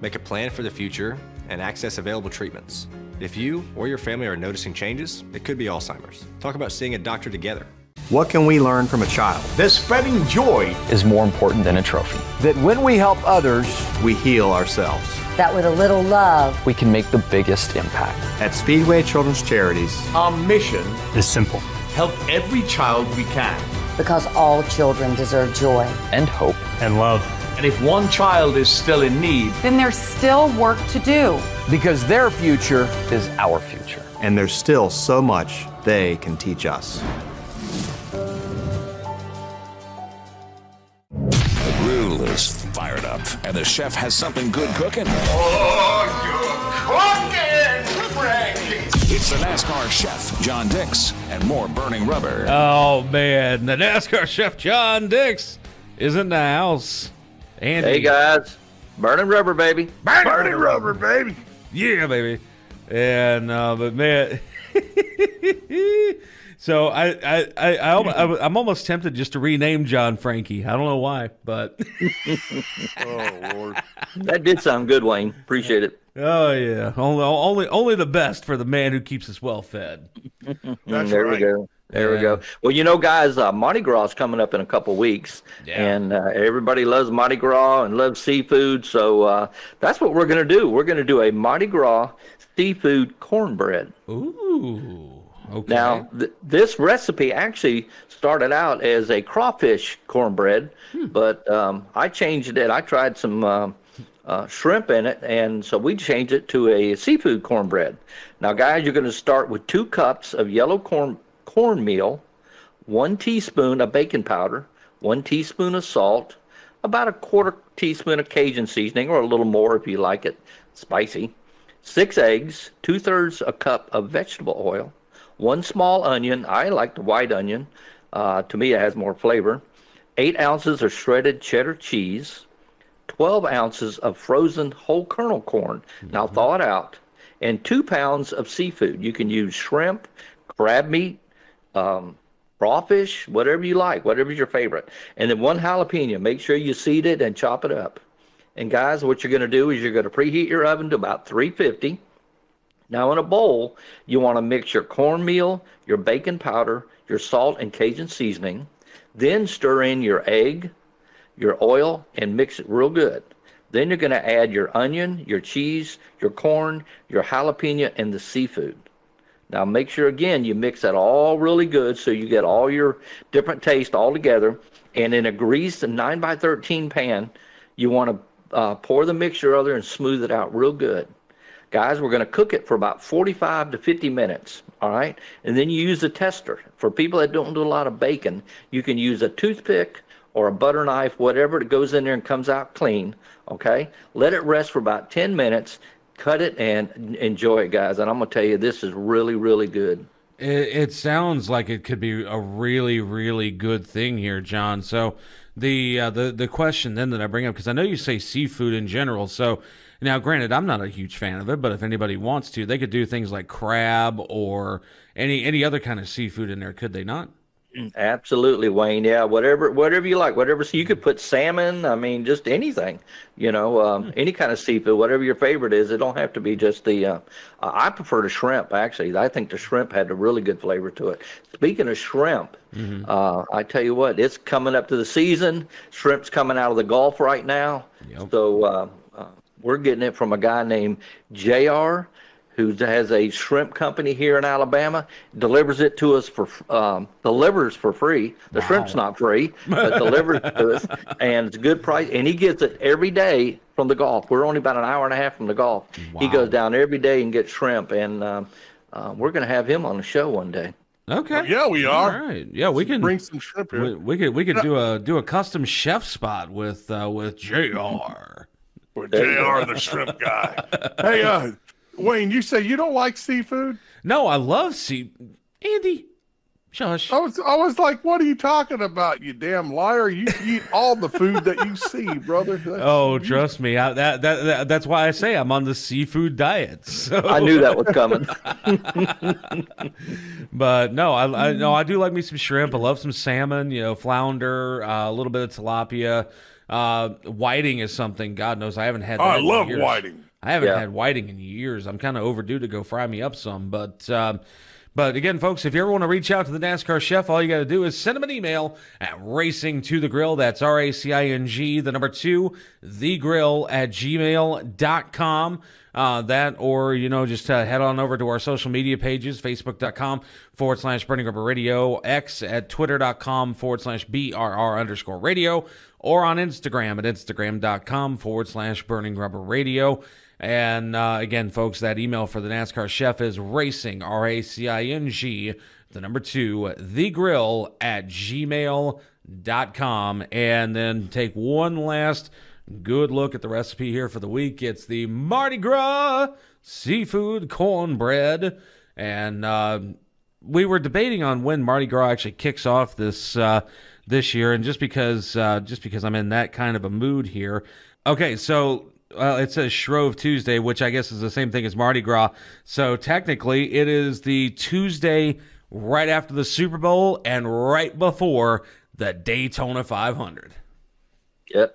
make a plan for the future, and access available treatments. If you or your family are noticing changes, it could be Alzheimer's. Talk about seeing a doctor together. What can we learn from a child? That spreading joy is more important than a trophy. That when we help others, we heal ourselves. That with a little love, we can make the biggest impact. At Speedway Children's Charities, our mission is simple. Help every child we can. Because all children deserve joy and hope and love. And if one child is still in need, then there's still work to do. Because their future is our future. And there's still so much they can teach us. The grill is fired up and the chef has something good cooking. Oh, you're cooking! It's the NASCAR chef, John Dix, and more Burning Rubber. Oh, man. The NASCAR chef, John Dix, is in the house. Andy. Hey, guys. Burning Rubber, baby. Burning Rubber, baby. Yeah, baby. And, but, man. So I'm almost tempted just to rename John Frankie. I don't know why, but. Oh, Lord. That did sound good, Wayne. Appreciate it. Oh, yeah. Only the best for the man who keeps us well-fed. There right. We go. There we go. Well, you know, guys, Mardi Gras is coming up in a couple weeks, and everybody loves Mardi Gras and loves seafood, so that's what we're going to do. We're going to do a Mardi Gras seafood cornbread. Ooh. Okay. Now, this recipe actually started out as a crawfish cornbread, but I changed it. I tried some shrimp in it, and so we changed it to a seafood cornbread. Now, guys, you're going to start with 2 cups of yellow cornmeal, 1 teaspoon of baking powder, 1 teaspoon of salt, about a quarter teaspoon of Cajun seasoning, or a little more if you like it spicy, 6 eggs, 2/3 a cup of vegetable oil, 1 small onion. I like the white onion. To me, it has more flavor. 8 ounces of shredded cheddar cheese, 12 ounces of frozen whole kernel corn, now thaw it out, and 2 pounds of seafood. You can use shrimp, crab meat, crawfish, whatever you like, whatever's your favorite. And then 1 jalapeno. Make sure you seed it and chop it up. And guys, what you're going to do is you're going to preheat your oven to about 350. Now in a bowl, you want to mix your cornmeal, your baking powder, your salt and Cajun seasoning. Then stir in your egg, your oil, and mix it real good. Then you're going to add your onion, your cheese, your corn, your jalapeno, and the seafood. Now make sure, again, you mix that all really good so you get all your different tastes all together. And in a greased 9x13 pan, you want to pour the mixture over and smooth it out real good. Guys, we're going to cook it for about 45 to 50 minutes, all right? And then you use a tester. For people that don't do a lot of baking, you can use a toothpick or a butter knife, whatever that goes in there and comes out clean, okay? Let it rest for about 10 minutes, cut it, and enjoy it, guys. And I'm going to tell you, this is really, really good. It sounds like it could be a really, really good thing here, John. So the question then that I bring up, because I know you say seafood in general, so... Now, granted, I'm not a huge fan of it, but if anybody wants to, they could do things like crab or any other kind of seafood in there, could they not? Absolutely, Wayne. Yeah, whatever you like, whatever. So you could put salmon. I mean, just anything, you know, any kind of seafood, whatever your favorite is. It don't have to be just the. I prefer the shrimp, actually. I think the shrimp had a really good flavor to it. Speaking of shrimp, I tell you what, it's coming up to the season. Shrimp's coming out of the Gulf right now, so. We're getting it from a guy named JR, who has a shrimp company here in Alabama. Delivers it to us for delivers for free. The shrimp's not free, but delivers to us, and it's a good price. And he gets it every day from the Gulf. We're only about an hour and a half from the Gulf. Wow. He goes down every day and gets shrimp, and we're going to have him on the show one day. Okay. Yeah, we are. All right. Yeah, we can bring some shrimp here. We could do a custom chef spot with JR. Or JR, the shrimp guy. Hey, Wayne, you say you don't like seafood? No, I love seafood. Andy, shush. I was like, what are you talking about, you damn liar? You eat all the food that you see, brother. Trust me. That's why I say I'm on the seafood diet. So. I knew that was coming. But no, I do like me some shrimp. I love some salmon, you know, flounder, a little bit of tilapia. Whiting is something, God knows, I haven't had that in years. I love whiting. I haven't had whiting in years. I'm kind of overdue to go fry me up some. But again, folks, if you ever want to reach out to the NASCAR chef, all you got to do is send him an email at racingtothegrill. That's RACING, 2, thegrill@gmail.com. That, or, you know, just head on over to our social media pages, facebook.com/Burning Rubber Radio, X at twitter.com/BRR_radio, or on Instagram at instagram.com/Burning Rubber Radio. And again, folks, that email for the NASCAR chef is racing, RACING, 2, thegrill@gmail.com. And then take one last good look at the recipe here for the week. It's the Mardi Gras seafood cornbread. And we were debating on when Mardi Gras actually kicks off this year, and just because I'm in that kind of a mood here. Okay, so it says Shrove Tuesday, which I guess is the same thing as Mardi Gras. So technically, it is the Tuesday right after the Super Bowl and right before the Daytona 500. Yep.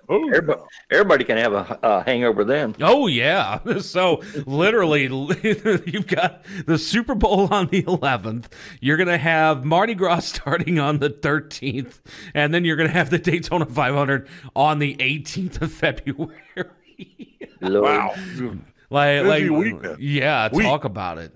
Everybody can have a hangover then. Oh, yeah. So literally, you've got the Super Bowl on the 11th. You're going to have Mardi Gras starting on the 13th. And then you're going to have the Daytona 500 on the 18th of February. Wow. Busy week, man. Yeah, talk about it.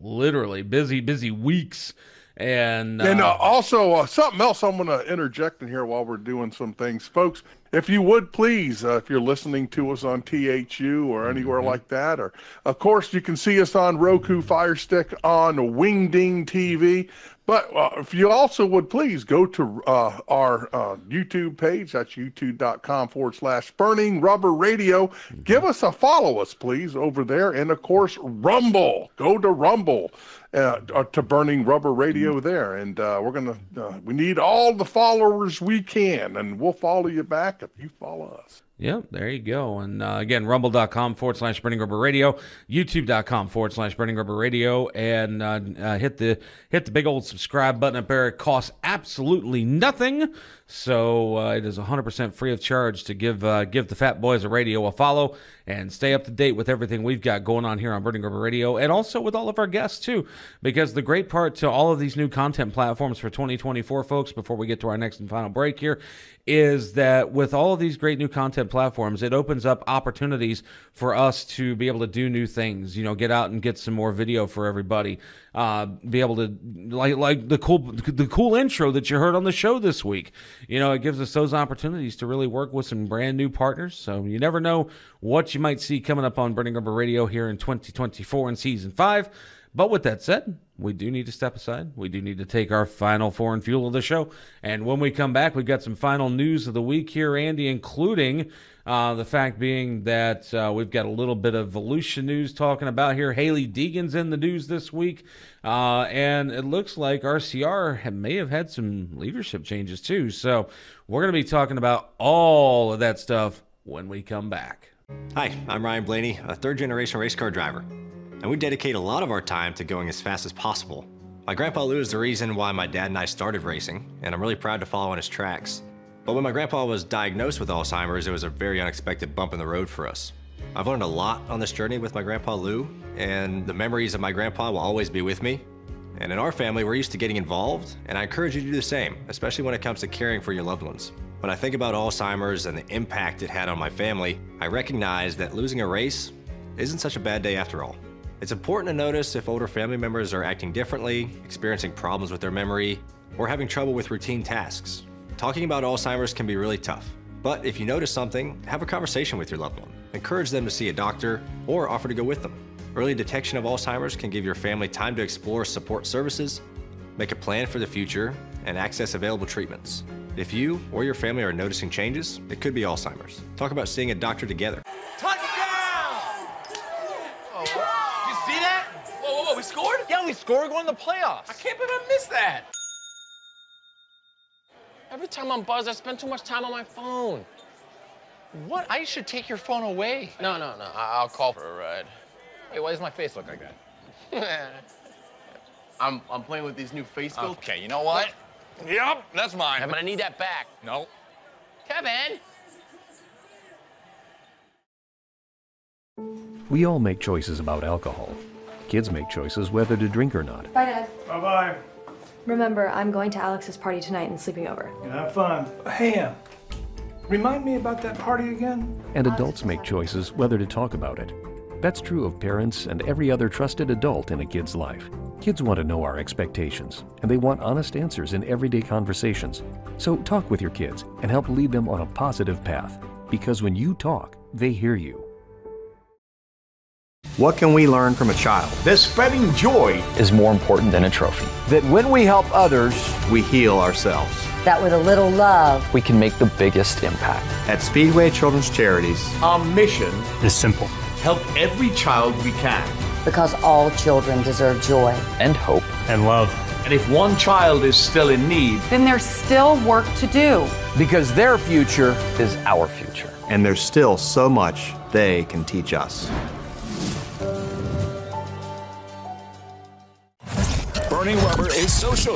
Literally, busy weeks. And also something else I'm going to interject in here while we're doing some things, folks. If you would, please, if you're listening to us on THU or anywhere like that, or of course you can see us on Roku Fire Stick, on Wingding TV. But if you also would, please go to our YouTube page. That's youtube.com/Burning Rubber Radio. Give us a follow us, please, over there. And, of course, Rumble. Go to Rumble, to Burning Rubber Radio there. And we're going to – we need all the followers we can, and we'll follow you back if you follow us. Yep, there you go. And again, rumble.com/Burning Rubber Radio, youtube.com/Burning Rubber Radio, and hit the big old subscribe button up there. It costs absolutely nothing, so it is 100% free of charge to give the Fat Boys a Radio a follow and stay up to date with everything we've got going on here on Burning Rubber Radio, and also with all of our guests too. Because the great part to all of these new content platforms for 2024, folks, before we get to our next and final break here, is that with all of these great new content platforms, it opens up opportunities for us to be able to do new things, you know, get out and get some more video for everybody, be able to, like the cool intro that you heard on the show this week. You know, it gives us those opportunities to really work with some brand new partners. So you never know what you might see coming up on Burning Rubber Radio here in 2024 in season 5. But with that said, we do need to step aside. We do need to take our final foreign fuel of the show. And when we come back, we've got some final news of the week here, Andy, including the fact being that we've got a little bit of Volusia news talking about here. Haley Deegan's in the news this week. And it looks like RCR may have had some leadership changes too. So we're going to be talking about all of that stuff when we come back. Hi, I'm Ryan Blaney, a third-generation race car driver. And we dedicate a lot of our time to going as fast as possible. My grandpa Lou is the reason why my dad and I started racing, and I'm really proud to follow in his tracks. But when my grandpa was diagnosed with Alzheimer's, it was a very unexpected bump in the road for us. I've learned a lot on this journey with my grandpa Lou, and the memories of my grandpa will always be with me. And in our family, we're used to getting involved, and I encourage you to do the same, especially when it comes to caring for your loved ones. When I think about Alzheimer's and the impact it had on my family, I recognize that losing a race isn't such a bad day after all. It's important to notice if older family members are acting differently, experiencing problems with their memory, or having trouble with routine tasks. Talking about Alzheimer's can be really tough, but if you notice something, have a conversation with your loved one. Encourage them to see a doctor or offer to go with them. Early detection of Alzheimer's can give your family time to explore support services, make a plan for the future, and access available treatments. If you or your family are noticing changes, it could be Alzheimer's. Talk about seeing a doctor together. We scored? Yeah, we scored going to the playoffs. I can't believe I missed that. Every time I'm buzzed, I spend too much time on my phone. What? I should take your phone away. No. I'll call for a ride. Wait, why does my face look like that? I'm playing with these new face filters. Okay, you know what? Yep, that's mine. I'm gonna need that back. No. Kevin! We all make choices about alcohol. Kids make choices whether to drink or not. Bye, Dad. Bye-bye. Remember, I'm going to Alex's party tonight and sleeping over. You have fun. Hey, remind me about that party again. And adults make choices whether to talk about it. That's true of parents and every other trusted adult in a kid's life. Kids want to know our expectations, and they want honest answers in everyday conversations. So talk with your kids and help lead them on a positive path. Because when you talk, they hear you. What can we learn from a child? That spreading joy is more important than a trophy. That when we help others, we heal ourselves. That with a little love, we can make the biggest impact. At Speedway Children's Charities, our mission is simple. Help every child we can. Because all children deserve joy. And hope. And love. And if one child is still in need, then there's still work to do. Because their future is our future. And there's still so much they can teach us. Burning Rubber is social.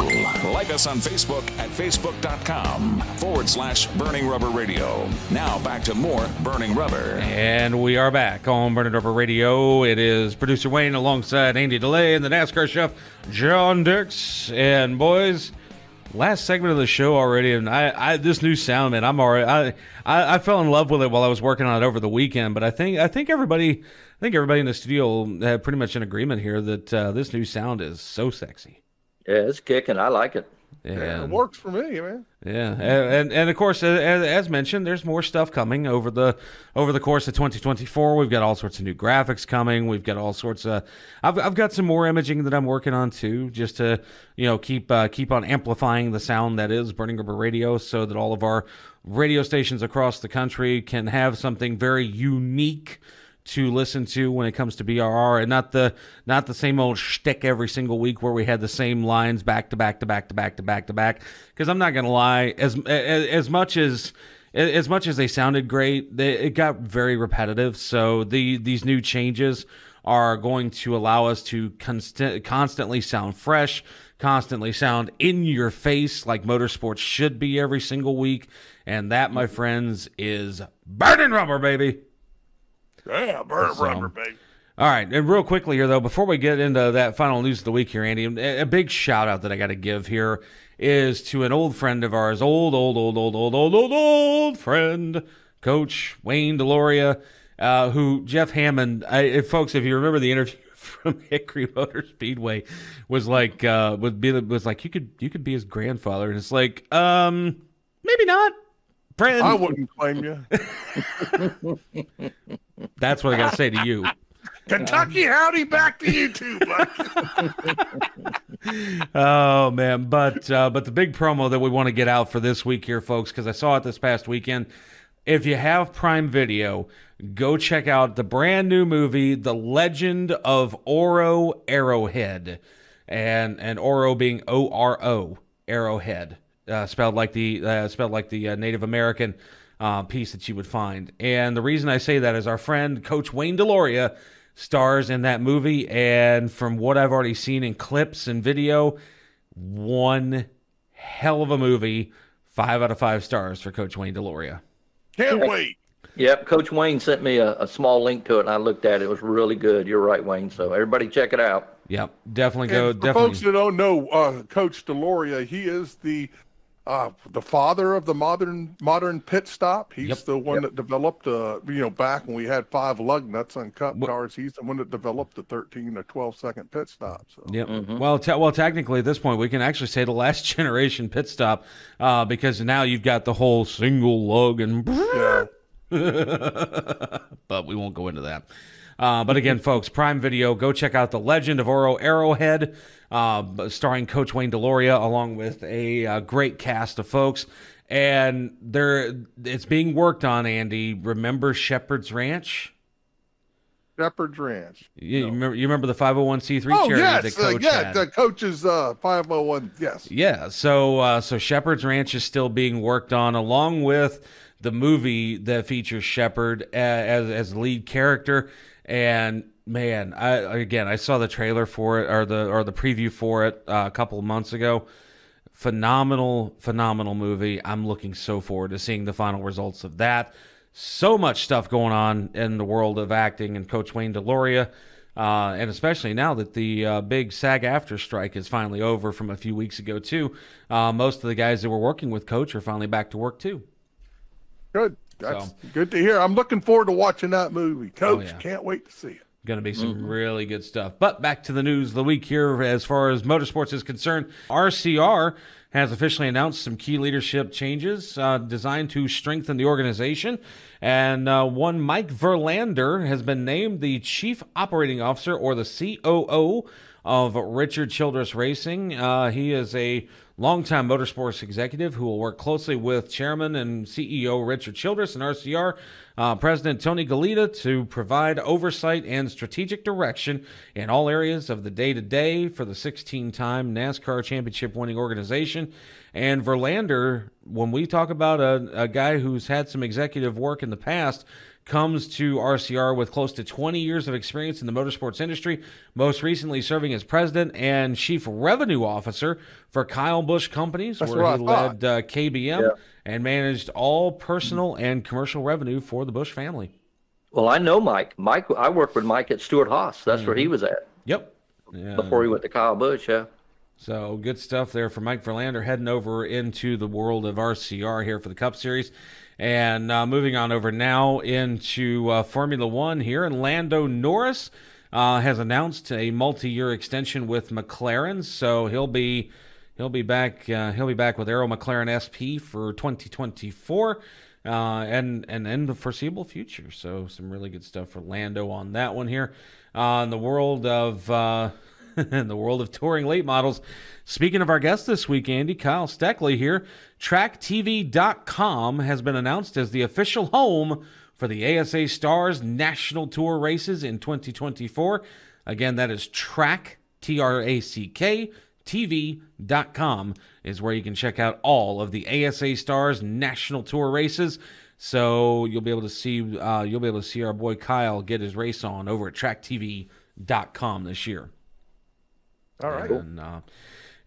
Like us on Facebook at facebook.com/Burning Rubber Radio. Now back to more Burning Rubber. And we are back on Burning Rubber Radio. It is producer Wayne alongside Andy DeLay and the NASCAR chef John Dix. And boys, last segment of the show already, and I this new sound, man, I'm already I fell in love with it while I was working on it over the weekend. But I think everybody in the studio had pretty much an agreement here that this new sound is so sexy. Yeah, it's kicking. I like it. Yeah, it works for me, man. Yeah, and of course, as mentioned, there's more stuff coming over the course of 2024. We've got all sorts of new graphics coming. We've got all sorts of. I've got some more imaging that I'm working on too, just to keep on amplifying the sound that is Burning Rubber Radio, so that all of our radio stations across the country can have something very unique to listen to when it comes to BRR, and not the same old shtick every single week where we had the same lines back to back to back to back to back to back. Because I'm not gonna lie, as much as they sounded great, it got very repetitive. So these new changes are going to allow us to constantly sound fresh, constantly sound in your face like motorsports should be every single week, and that, my friends, is Burning Rubber, baby. Yeah, rubber, baby. All right, and real quickly here, though, before we get into that final news of the week here, Andy, a big shout-out that I got to give here is to an old friend of ours, old friend, Coach Wayne Deloria, who Jeff Hammond, folks, if you remember the interview from Hickory Motor Speedway, was like you could be his grandfather, and it's like, maybe not. Friend. I wouldn't claim you. That's what I got to say to you. Kentucky, howdy, back to you too, bud. Oh, man. But the big promo that we want to get out for this week here, folks, because I saw it this past weekend. If you have Prime Video, go check out the brand new movie, The Legend of Oro Arrowhead. And Oro being O-R-O, Arrowhead. Spelled like the Native American piece that you would find. And the reason I say that is our friend Coach Wayne Deloria stars in that movie, and from what I've already seen in clips and video, one hell of a movie. 5 out of 5 stars for Coach Wayne Deloria. Can't wait. Yep, Coach Wayne sent me a small link to it, and I looked at it. It was really good. You're right, Wayne. So everybody check it out. Yep, definitely go. And for folks that don't know, Coach Deloria, he is the father of the modern pit stop. He's the one that developed, back when we had 5 lug nuts on cup cars, he's the one that developed the 13 or 12-second pit stop. So. Yep. Mm-hmm. Well, technically at this point, we can actually say the last generation pit stop, because now you've got the whole single lug and. Yeah. But we won't go into that. But again, folks, Prime Video, go check out The Legend of Oro Arrowhead, starring Coach Wayne Deloria, along with a great cast of folks. And it's being worked on, Andy. Remember Shepherd's Ranch? Shepherd's Ranch. You remember the 501c3 charity that Coach had? The Coach's 501, yes. Yeah, so Shepherd's Ranch is still being worked on, along with the movie that features Shepard as lead character. And man, I saw the trailer for it or the preview for it a couple of months ago. Phenomenal movie. I'm looking so forward to seeing the final results of that. So much stuff going on in the world of acting and Coach Wayne Deloria, and especially now that the big SAG-AFTRA strike is finally over from a few weeks ago too. Most of the guys that were working with Coach are finally back to work too. Good. That's good to hear. I'm looking forward to watching that movie. Coach, can't wait to see it. Going to be some really good stuff. But back to the news of the week here as far as motorsports is concerned. RCR has officially announced some key leadership changes designed to strengthen the organization. And one Mike Verlander has been named the Chief Operating Officer, or the COO, of Richard Childress Racing. He is a longtime motorsports executive who will work closely with Chairman and CEO Richard Childress and RCR President Tony Galita to provide oversight and strategic direction in all areas of the day-to-day for the 16-time NASCAR championship-winning organization. And Verlander, when we talk about a guy who's had some executive work in the past, comes to RCR with close to 20 years of experience in the motorsports industry, most recently serving as president and chief revenue officer for Kyle Busch Companies, where he led KBM and managed all personal and commercial revenue for the Busch family. Well, I know Mike. I worked with Mike at Stuart Haas. That's where he was at. Yep. Yeah. Before he went to Kyle Busch, yeah. So good stuff there for Mike Verlander heading over into the world of RCR here for the Cup Series. And moving on over now into Formula One here. And Lando Norris has announced a multi-year extension with McLaren. So he'll be He'll be back. He'll be back with Arrow McLaren SP for 2024, and in the foreseeable future. So some really good stuff for Lando on that one here. In the world of touring late models. Speaking of our guest this week, Andy, Kyle Steckley here. TrackTV.com has been announced as the official home for the ASA Stars National Tour races in 2024. Again, that is Track TRACK. TV.com is where you can check out all of the ASA Stars National Tour races. So you'll be able to see our boy Kyle get his race on over at tracktv.com this year. All right.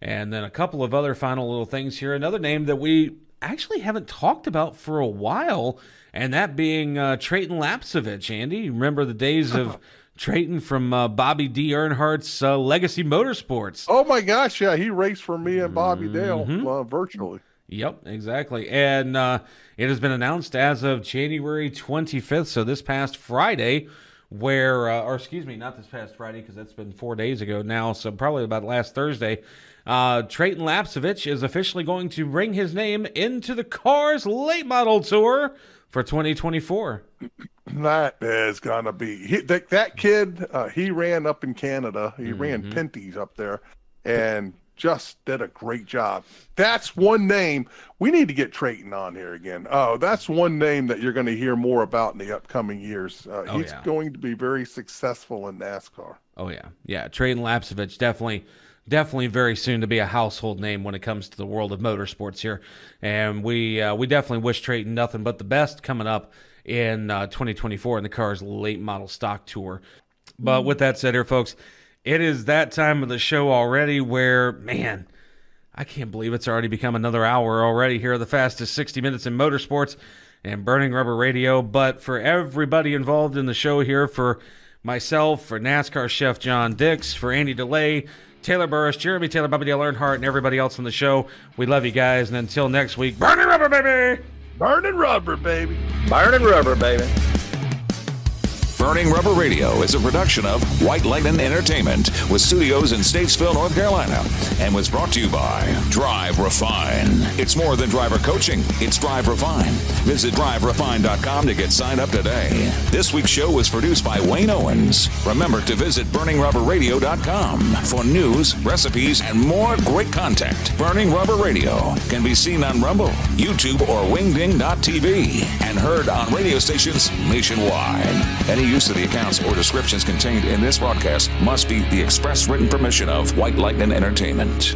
And then a couple of other final little things here. Another name that we actually haven't talked about for a while, and that being Trayton Lapsevich. Andy, you remember the days of Trayton from Bobby D. Earnhardt's Legacy Motorsports. Oh, my gosh, yeah. He raced for me and Bobby Dale virtually. Yep, exactly. And it has been announced as of January 25th, so this past Friday, where, or excuse me, not this past Friday, because that's been 4 days ago now, so probably about last Thursday, Trayton Lapsevich is officially going to bring his name into the Cars Late Model Tour for 2024. That is going to be... that kid, he ran up in Canada. He ran Pinties up there and just did a great job. That's one name. We need to get Trayton on here again. Oh, that's one name that you're going to hear more about in the upcoming years. He's going to be very successful in NASCAR. Oh, yeah. Yeah, Trayton Lapsevich definitely very soon to be a household name when it comes to the world of motorsports here. And we definitely wish Trayton nothing but the best coming up in 2024 in the Cars Late Model Stock Tour. But with that said here, folks, it is that time of the show already where, man, I can't believe it's already become another hour already here, the fastest 60 minutes in motorsports and Burning Rubber Radio. But for everybody involved in the show here, for myself, for NASCAR chef John Dix, for Andy DeLay, Taylor Burris, Jeremy Taylor, Bobby Dale Earnhardt, and everybody else on the show, we love you guys. And until next week, Burning Rubber, baby! Burning Rubber, baby. Burning Rubber, baby. Burning Rubber Radio is a production of White Lightning Entertainment with studios in Statesville, North Carolina, and was brought to you by Drive Refine. It's more than driver coaching. It's Drive Refine. Visit DriveRefine.com to get signed up today. This week's show was produced by Wayne Owens. Remember to visit BurningRubberRadio.com for news, recipes, and more great content. Burning Rubber Radio can be seen on Rumble, YouTube, or Wingding.tv and heard on radio stations nationwide. Any use of the accounts or descriptions contained in this broadcast must be the express written permission of White Lightning Entertainment.